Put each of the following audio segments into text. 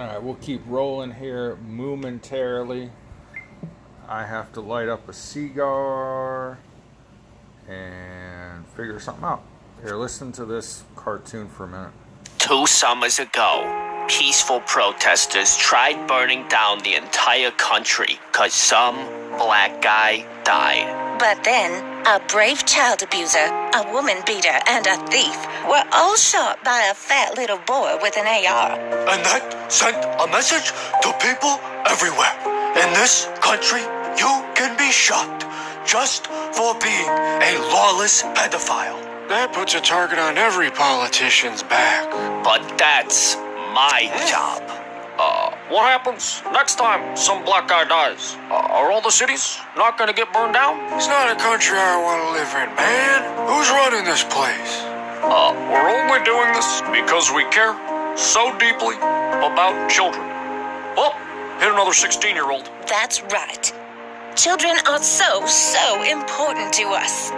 Alright, we'll keep rolling here momentarily. I have to light up a cigar and figure something out. Here, listen to this cartoon for a minute. 2 summers ago, peaceful protesters tried burning down the entire country because some black guy died. But then, a brave child abuser, a woman beater, and a thief were all shot by a fat little boy with an AR. And that sent a message to people everywhere. In this country, you can be shot just for being a lawless pedophile. That puts a target on every politician's back. But that's my job. What happens next time some black guy dies? Are all the cities not going to get burned down? It's not a country I want to live in, man. Who's running this place? We're only doing this because we care so deeply about children. Well, hit another 16-year-old. That's right. Children are so, so important to us.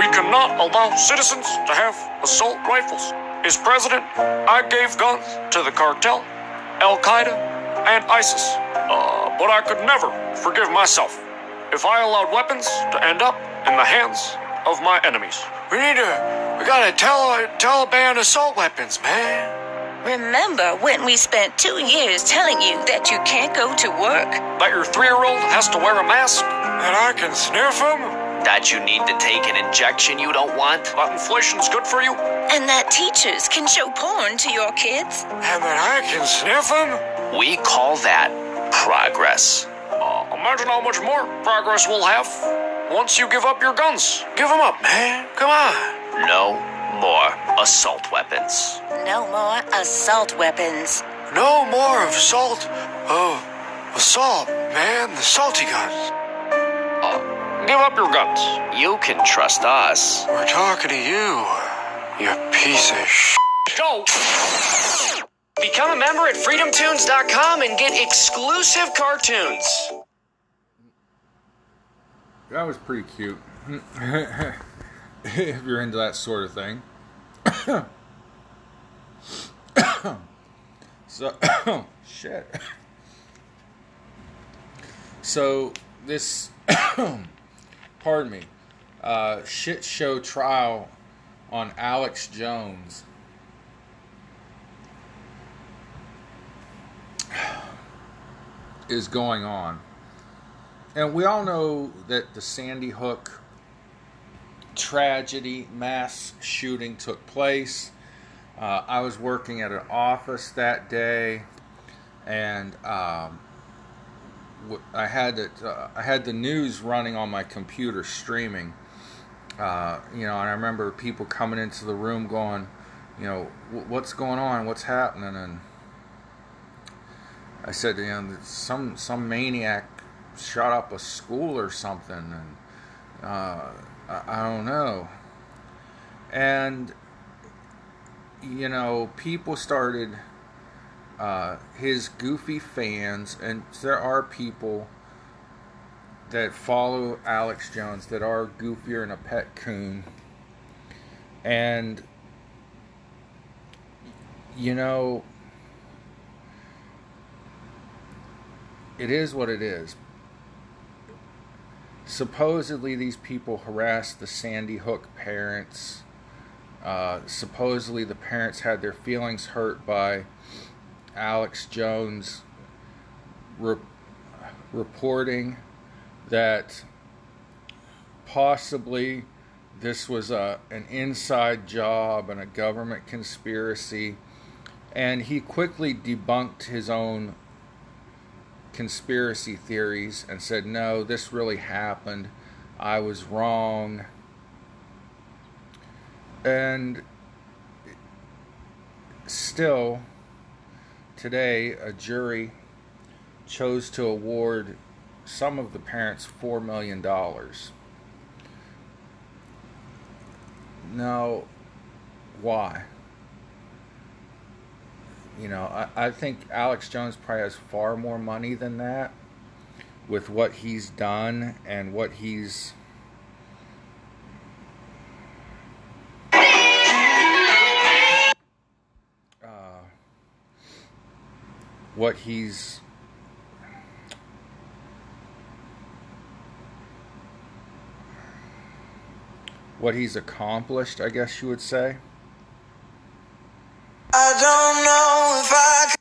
We cannot allow citizens to have assault rifles. As president, I gave guns to the cartel, Al-Qaeda, and ISIS. But I could never forgive myself if I allowed weapons to end up in the hands of my enemies. We gotta tell our Taliban assault weapons, man. Remember when we spent 2 years telling you that you can't go to work? That your 3-year-old has to wear a mask? That I can sniff him? That you need to take an injection you don't want? That inflation's good for you? And that teachers can show porn to your kids? And that I can sniff them? We call that progress. Imagine how much more progress we'll have once you give up your guns. Give them up, man. Come on. No more assault weapons. No more assault weapons. No more assault, man. The salty guns. Give up your guns. You can trust us. We're talking to you. You piece of shit. Joe! Become a member at freedomtoons.com and get exclusive cartoons. That was pretty cute. If you're into that sort of thing. Shit. So, this... Pardon me. Shit show trial on Alex Jones. Is going on. And we all know that the Sandy Hook tragedy, mass shooting took place. I was working at an office that day, and I had the news running on my computer streaming. And I remember people coming into the room going, what's going on? What's happening? And I said, some maniac shot up a school or something. And I don't know. And, people started... his goofy fans, and there are people that follow Alex Jones that are goofier than a pet coon, and it is what it is. Supposedly these people harassed the Sandy Hook parents. Supposedly the parents had their feelings hurt by Alex Jones reporting that possibly this was an inside job and a government conspiracy, and he quickly debunked his own conspiracy theories and said, no, this really happened, I was wrong. And still today, a jury chose to award some of the parents $4 million. Now, why? I think Alex Jones probably has far more money than that with what he's done and what he's... what he's accomplished, I guess you would say. I don't know if I can...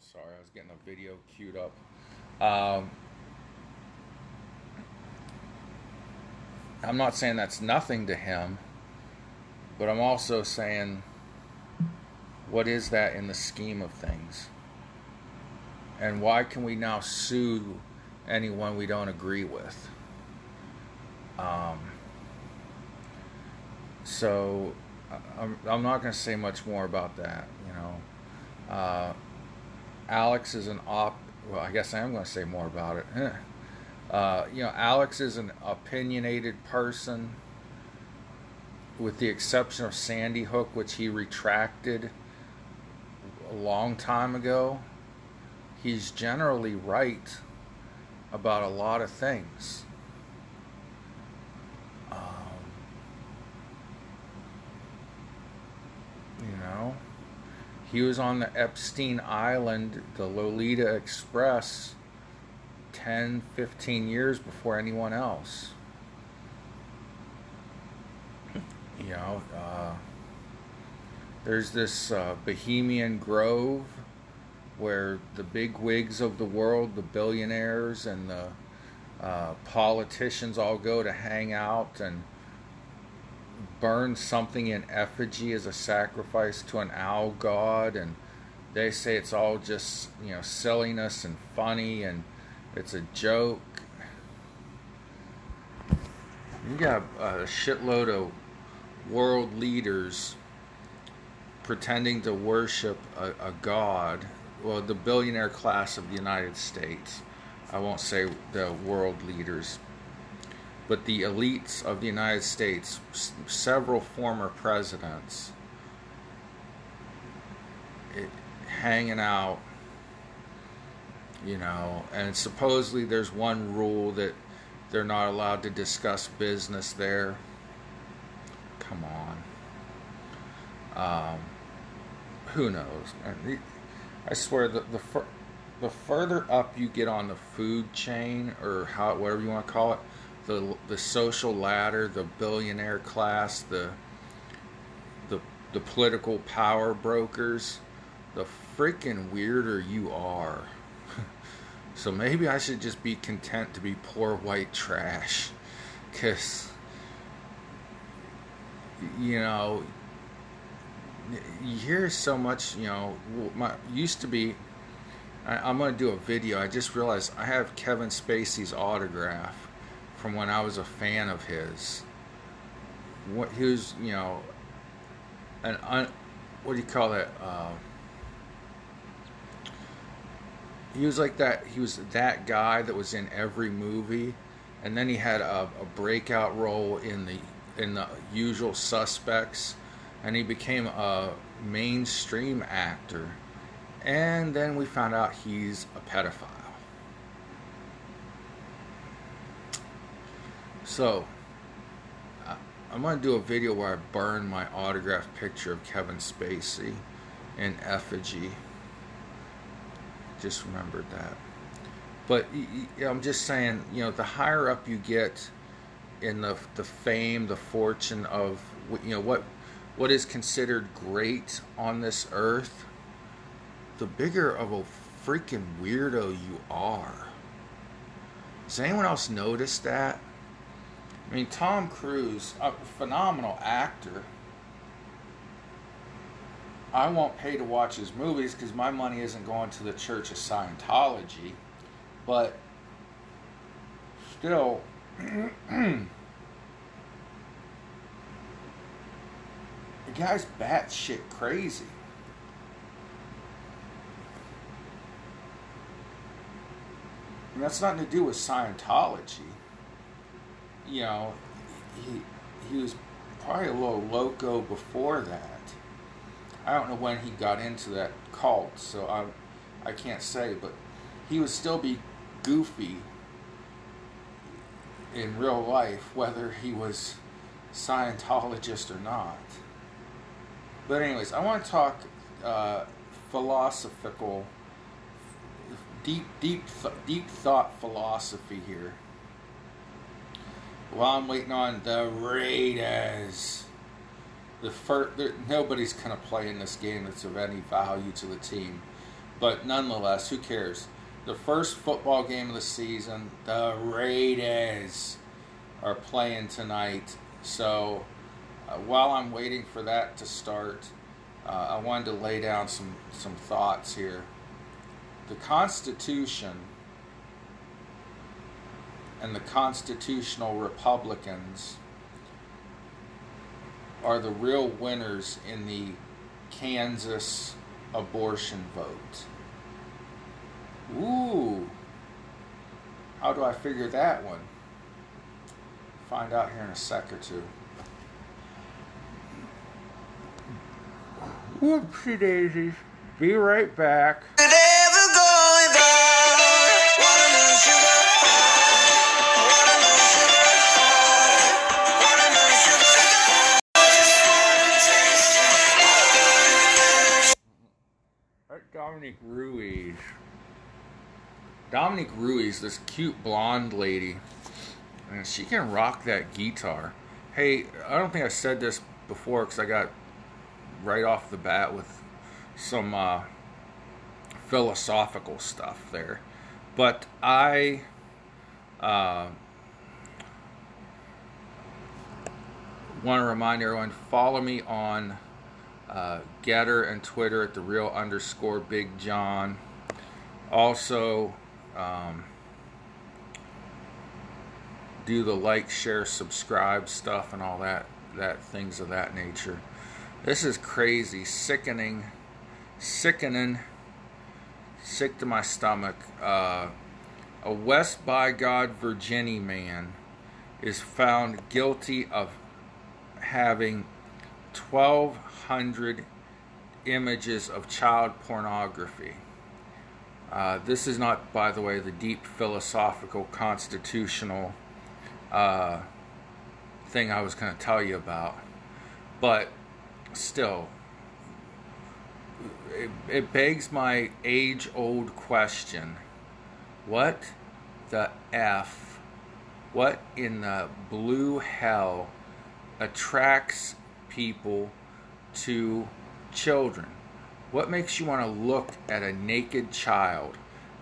Sorry, I was getting a video queued up. I'm not saying that's nothing to him, but I'm also saying, what is that in the scheme of things? And why can we now sue anyone we don't agree with? So I'm not going to say much more about that, you know. Alex is an well, I guess I am going to say more about it. You know, Alex is an opinionated person, with the exception of Sandy Hook, which he retracted a long time ago. He's generally right about a lot of things. You know, he was on the Epstein Island, the Lolita Express, 10, 15 years before anyone else. You know, there's this Bohemian Grove where the big wigs of the world, the billionaires and the politicians all go to hang out and burn something in effigy as a sacrifice to an owl god, and they say it's all just, you know, silliness and funny and it's a joke. You got a shitload of world leaders pretending to worship a god. Well, the billionaire class of the United States. I won't say the world leaders, but the elites of the United States, several former presidents, hanging out, you know, and supposedly there's one rule that they're not allowed to discuss business there. Come on. Who knows? I swear, the further up you get on the food chain, or how, whatever you want to call it, the social ladder, the billionaire class, the political power brokers, the freaking weirder you are. So maybe I should just be content to be poor white trash, 'cause, you know, you hear so much. You know, used to be. I'm going to do a video. I just realized I have Kevin Spacey's autograph from when I was a fan of his. He was, you know, what do you call that? He was like that. He was that guy that was in every movie, and then he had a breakout role in the Usual Suspects, and he became a mainstream actor. And then we found out he's a pedophile. So, I'm going to do a video where I burn my autographed picture of Kevin Spacey in effigy. Just remembered that. But I'm just saying, you know, the higher up you get in the fame, the fortune of, you know, what is considered great on this earth, the bigger of a freaking weirdo you are. Has anyone else noticed that? I mean, Tom Cruise, a phenomenal actor. I won't pay to watch his movies because my money isn't going to the Church of Scientology. But still, the guy's batshit crazy. And that's nothing to do with Scientology. You know, he was probably a little loco before that. I don't know when he got into that cult, so I can't say, but he would still be goofy in real life, whether he was Scientologist or not. But anyways, I want to talk philosophical deep thought philosophy here. While I'm waiting on the Raiders, nobody's gonna play in this game that's of any value to the team. But nonetheless, who cares? The first football game of the season, the Raiders are playing tonight. So while I'm waiting for that to start, I wanted to lay down some thoughts here. The Constitution and the constitutional Republicans are the real winners in the Kansas abortion vote. Ooh, how do I figure that one? Find out here in a sec or two. Whoopsie daisies. Be right back. Dominique Ruiz, this cute blonde lady, and she can rock that guitar. Hey, I don't think I said this before because I got right off the bat with some philosophical stuff there, but I want to remind everyone, follow me on Getter and Twitter at TheRealUnderscoreBigJohn. Also, do the like, share, subscribe stuff and all that things of that nature. This is crazy, sickening, sick to my stomach. A West by God, Virginia man is found guilty of having 1,200 images of child pornography. This is not, by the way, the deep philosophical, constitutional thing I was going to tell you about. But still, it begs my age-old question. What the F, what in the blue hell attracts people to children? What makes you want to look at a naked child,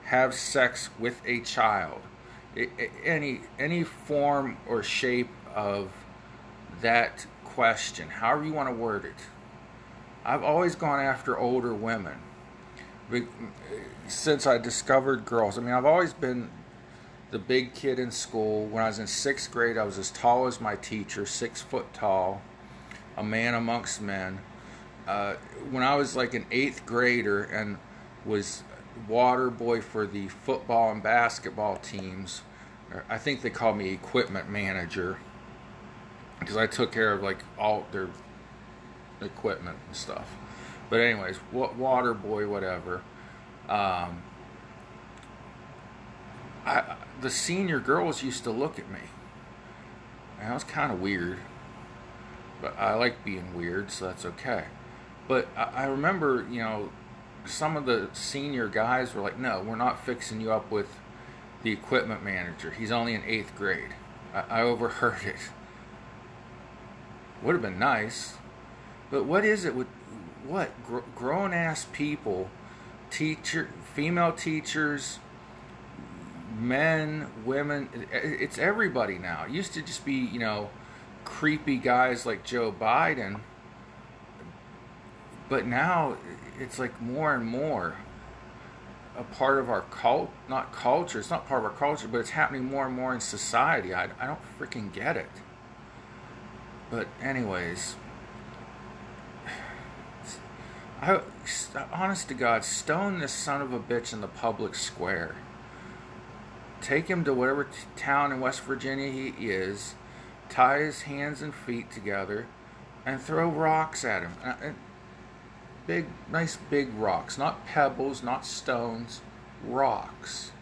have sex with a child? Any form or shape of that question, however you want to word it. I've always gone after older women since I discovered girls. I mean, I've always been the big kid in school. When I was in 6th grade, I was as tall as my teacher, 6 foot tall, a man amongst men. When I was like an 8th grader and was water boy for the football and basketball teams, I think they called me equipment manager because I took care of like all their equipment and stuff. But anyways, water boy, whatever. The senior girls used to look at me. And that was kind of weird. But I like being weird, so that's okay. But I remember, you know, some of the senior guys were like, no, we're not fixing you up with the equipment manager. He's only in 8th grade. I overheard it. Would have been nice. But what is it with what? Grown-ass people, female teachers, men, women. It's everybody now. It used to just be, you know, creepy guys like Joe Biden. But now it's like more and more a part of our culture. It's not part of our culture, but it's happening more and more in society. I don't freaking get it. But anyways, I, honest to God, stone this son of a bitch in the public square. Take him to whatever town in West Virginia he is, tie his hands and feet together, and throw rocks at him. Big, nice big rocks, not pebbles, not stones, rocks.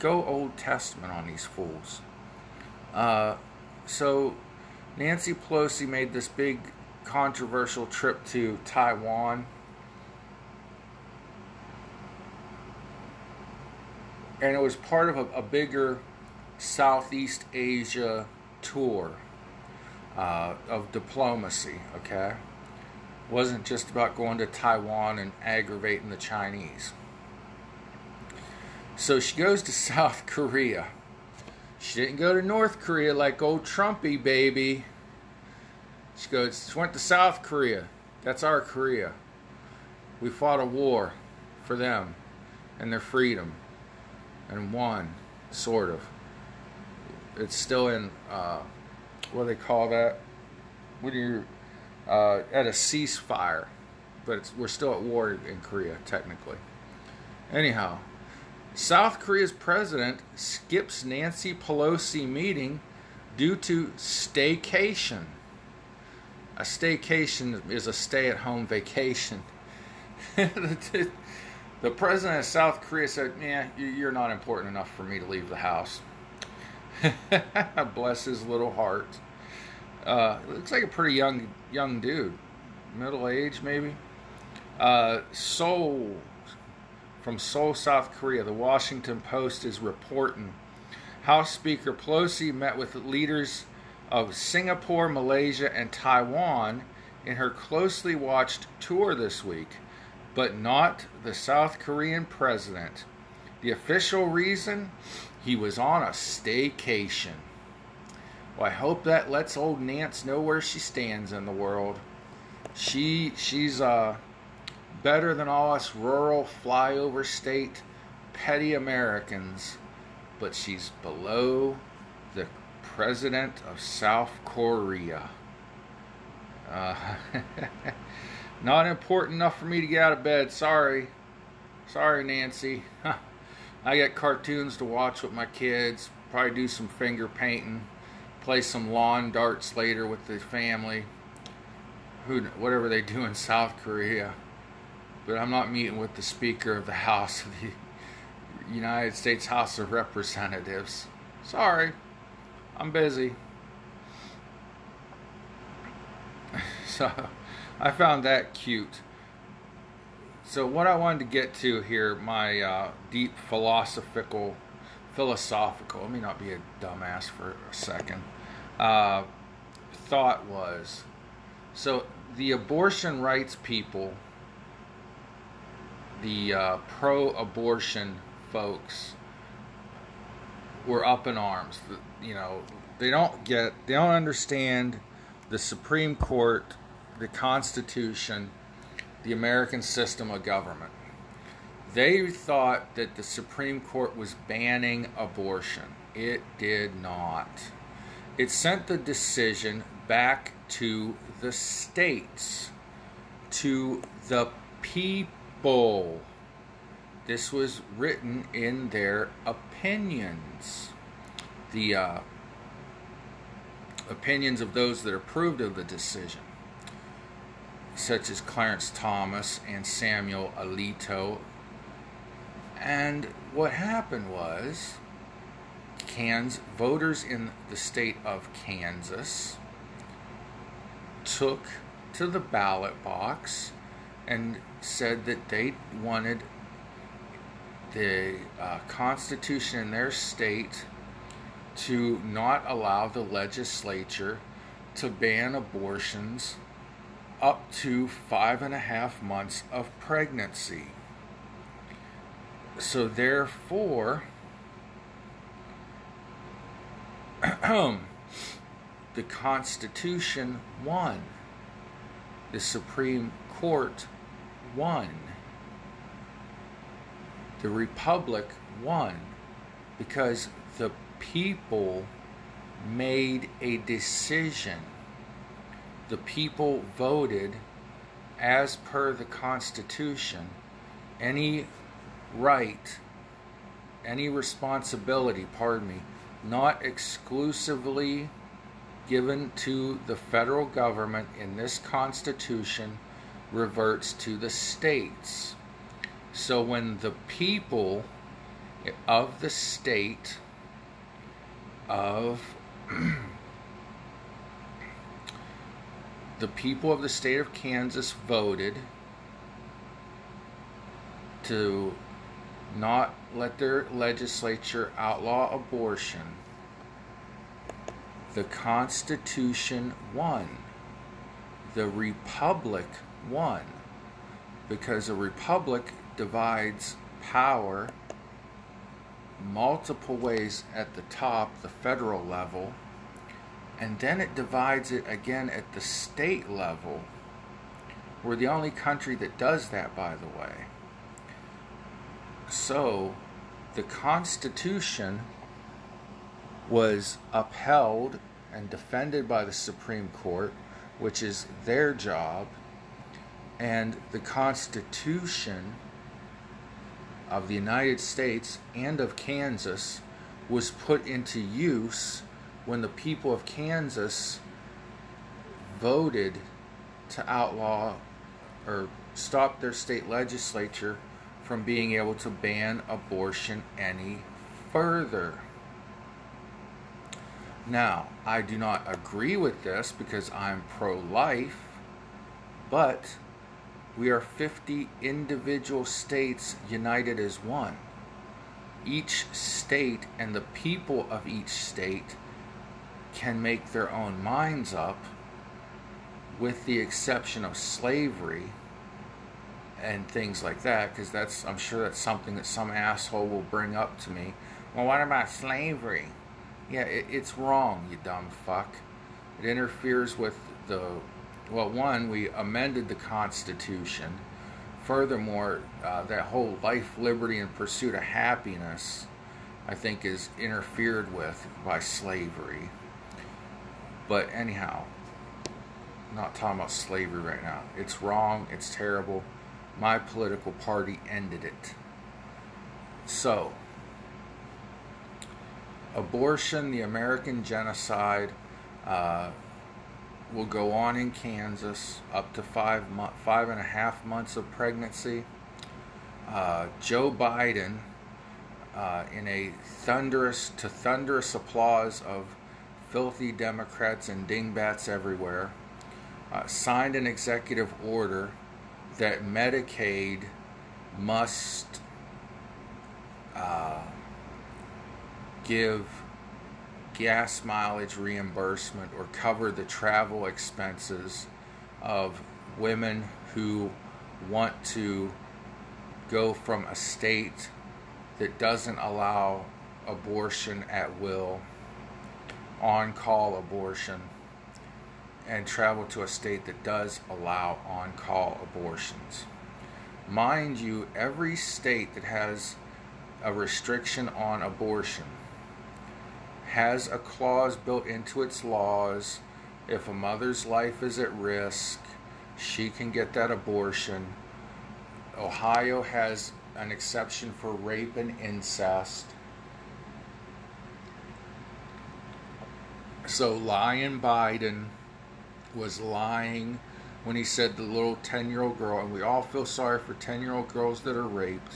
Go Old Testament on these fools. So Nancy Pelosi made this big controversial trip to Taiwan. and it was part of a bigger Southeast Asia tour of diplomacy, okay? It wasn't just about going to Taiwan and aggravating the Chinese. So she goes to South Korea. She didn't go to North Korea like old Trumpy, baby. She went to South Korea. That's our Korea. We fought a war for them and their freedom and won, sort of. It's still in, what do they call that? When you're at a ceasefire, but we're still at war in Korea, technically. Anyhow, South Korea's president skips Nancy Pelosi meeting due to staycation. A staycation is a stay-at-home vacation. The president of South Korea said, "Man, you're not important enough for me to leave the house." Bless his little heart. Looks like a pretty young dude, middle age maybe. Seoul, from Seoul, South Korea. The Washington Post is reporting House Speaker Pelosi met with leaders of Singapore, Malaysia, and Taiwan in her closely watched tour this week, but not the South Korean president. The official reason? He was on a staycation. Well, I hope that lets old Nance know where she stands in the world. She's better than all us rural flyover state petty Americans, but she's below the president of South Korea. Not important enough for me to get out of bed. Sorry, Nancy. I got cartoons to watch with my kids, probably do some finger painting, play some lawn darts later with the family, whatever they do in South Korea. But I'm not meeting with the Speaker of the House of the United States House of Representatives. Sorry, I'm busy. So I found that cute. So what I wanted to get to here, my deep philosophical, let me not be a dumbass for a second, thought was, so the abortion rights people, the pro-abortion folks were up in arms. You know, they don't understand the Supreme Court, the Constitution, the American system of government. They thought that the Supreme Court was banning abortion. It did not. It sent the decision back to the states, to the people. This was written in their opinions. The opinions of those that approved of the decision, such as Clarence Thomas and Samuel Alito. And what happened was, voters in the state of Kansas took to the ballot box and said that they wanted the Constitution in their state to not allow the legislature to ban abortions up to 5.5 months of pregnancy. So therefore, the Constitution won. The Supreme Court won. The Republic won because the people made a decision. The people voted, as per the Constitution, any right, any responsibility, not exclusively given to the federal government in this Constitution, reverts to the states. So when the people of the state of the people of the state of Kansas voted to not let their legislature outlaw abortion, the Constitution won. The Republic won. Because a republic divides power multiple ways at the top, the federal level, and then it divides it again at the state level. We're the only country that does that, by the way. So, the Constitution was upheld and defended by the Supreme Court, which is their job, and the Constitution of the United States and of Kansas was put into use when the people of Kansas voted to outlaw or stop their state legislature from being able to ban abortion any further. Now, I do not agree with this because I'm pro-life, but we are 50 individual states united as one. Each state and the people of each state can make their own minds up, with the exception of slavery and things like that, because I'm sure that's something that some asshole will bring up to me. Well, what about slavery? Yeah, it's wrong, you dumb fuck. It interferes with the... Well, one, we amended the Constitution. Furthermore, that whole life, liberty, and pursuit of happiness, I think, is interfered with by slavery. But anyhow, I'm not talking about slavery right now. It's wrong. It's terrible. My political party ended it. So, abortion, the American genocide, will go on in Kansas up to 5.5 months of pregnancy. Joe Biden, in a thunderous applause of filthy Democrats and dingbats everywhere, signed an executive order that Medicaid must give gas mileage reimbursement or cover the travel expenses of women who want to go from a state that doesn't allow abortion at will, on-call abortion, and travel to a state that does allow on-call abortions. Mind you, every state that has a restriction on abortion has a clause built into its laws. If a mother's life is at risk, she can get that abortion. Ohio has an exception for rape and incest. So lying Biden was lying when he said the little 10-year-old girl, and we all feel sorry for 10-year-old girls that are raped.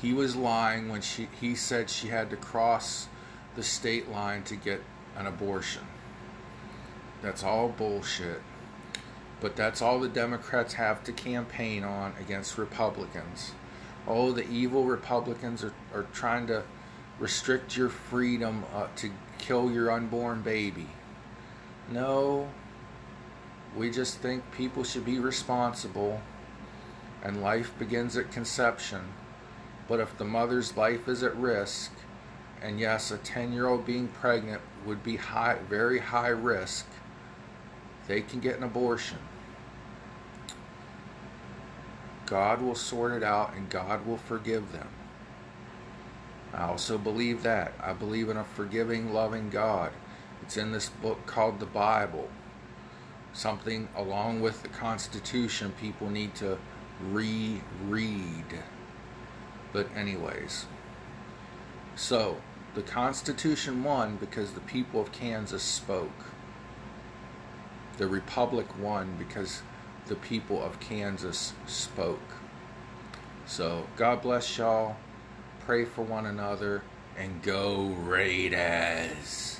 He was lying when he said she had to cross the state line to get an abortion. That's all bullshit. But that's all the Democrats have to campaign on against Republicans. Oh, the evil Republicans are trying to restrict your freedom to kill your unborn baby. No, we just think people should be responsible and life begins at conception. But if the mother's life is at risk, and yes, a 10-year-old being pregnant would be very high risk, they can get an abortion. God will sort it out and God will forgive them. I also believe that. I believe in a forgiving, loving God. It's in this book called the Bible. Something along with the Constitution people need to reread. But anyways, so the Constitution won because the people of Kansas spoke. The Republic won because the people of Kansas spoke. So God bless y'all. Pray for one another and go Raiders.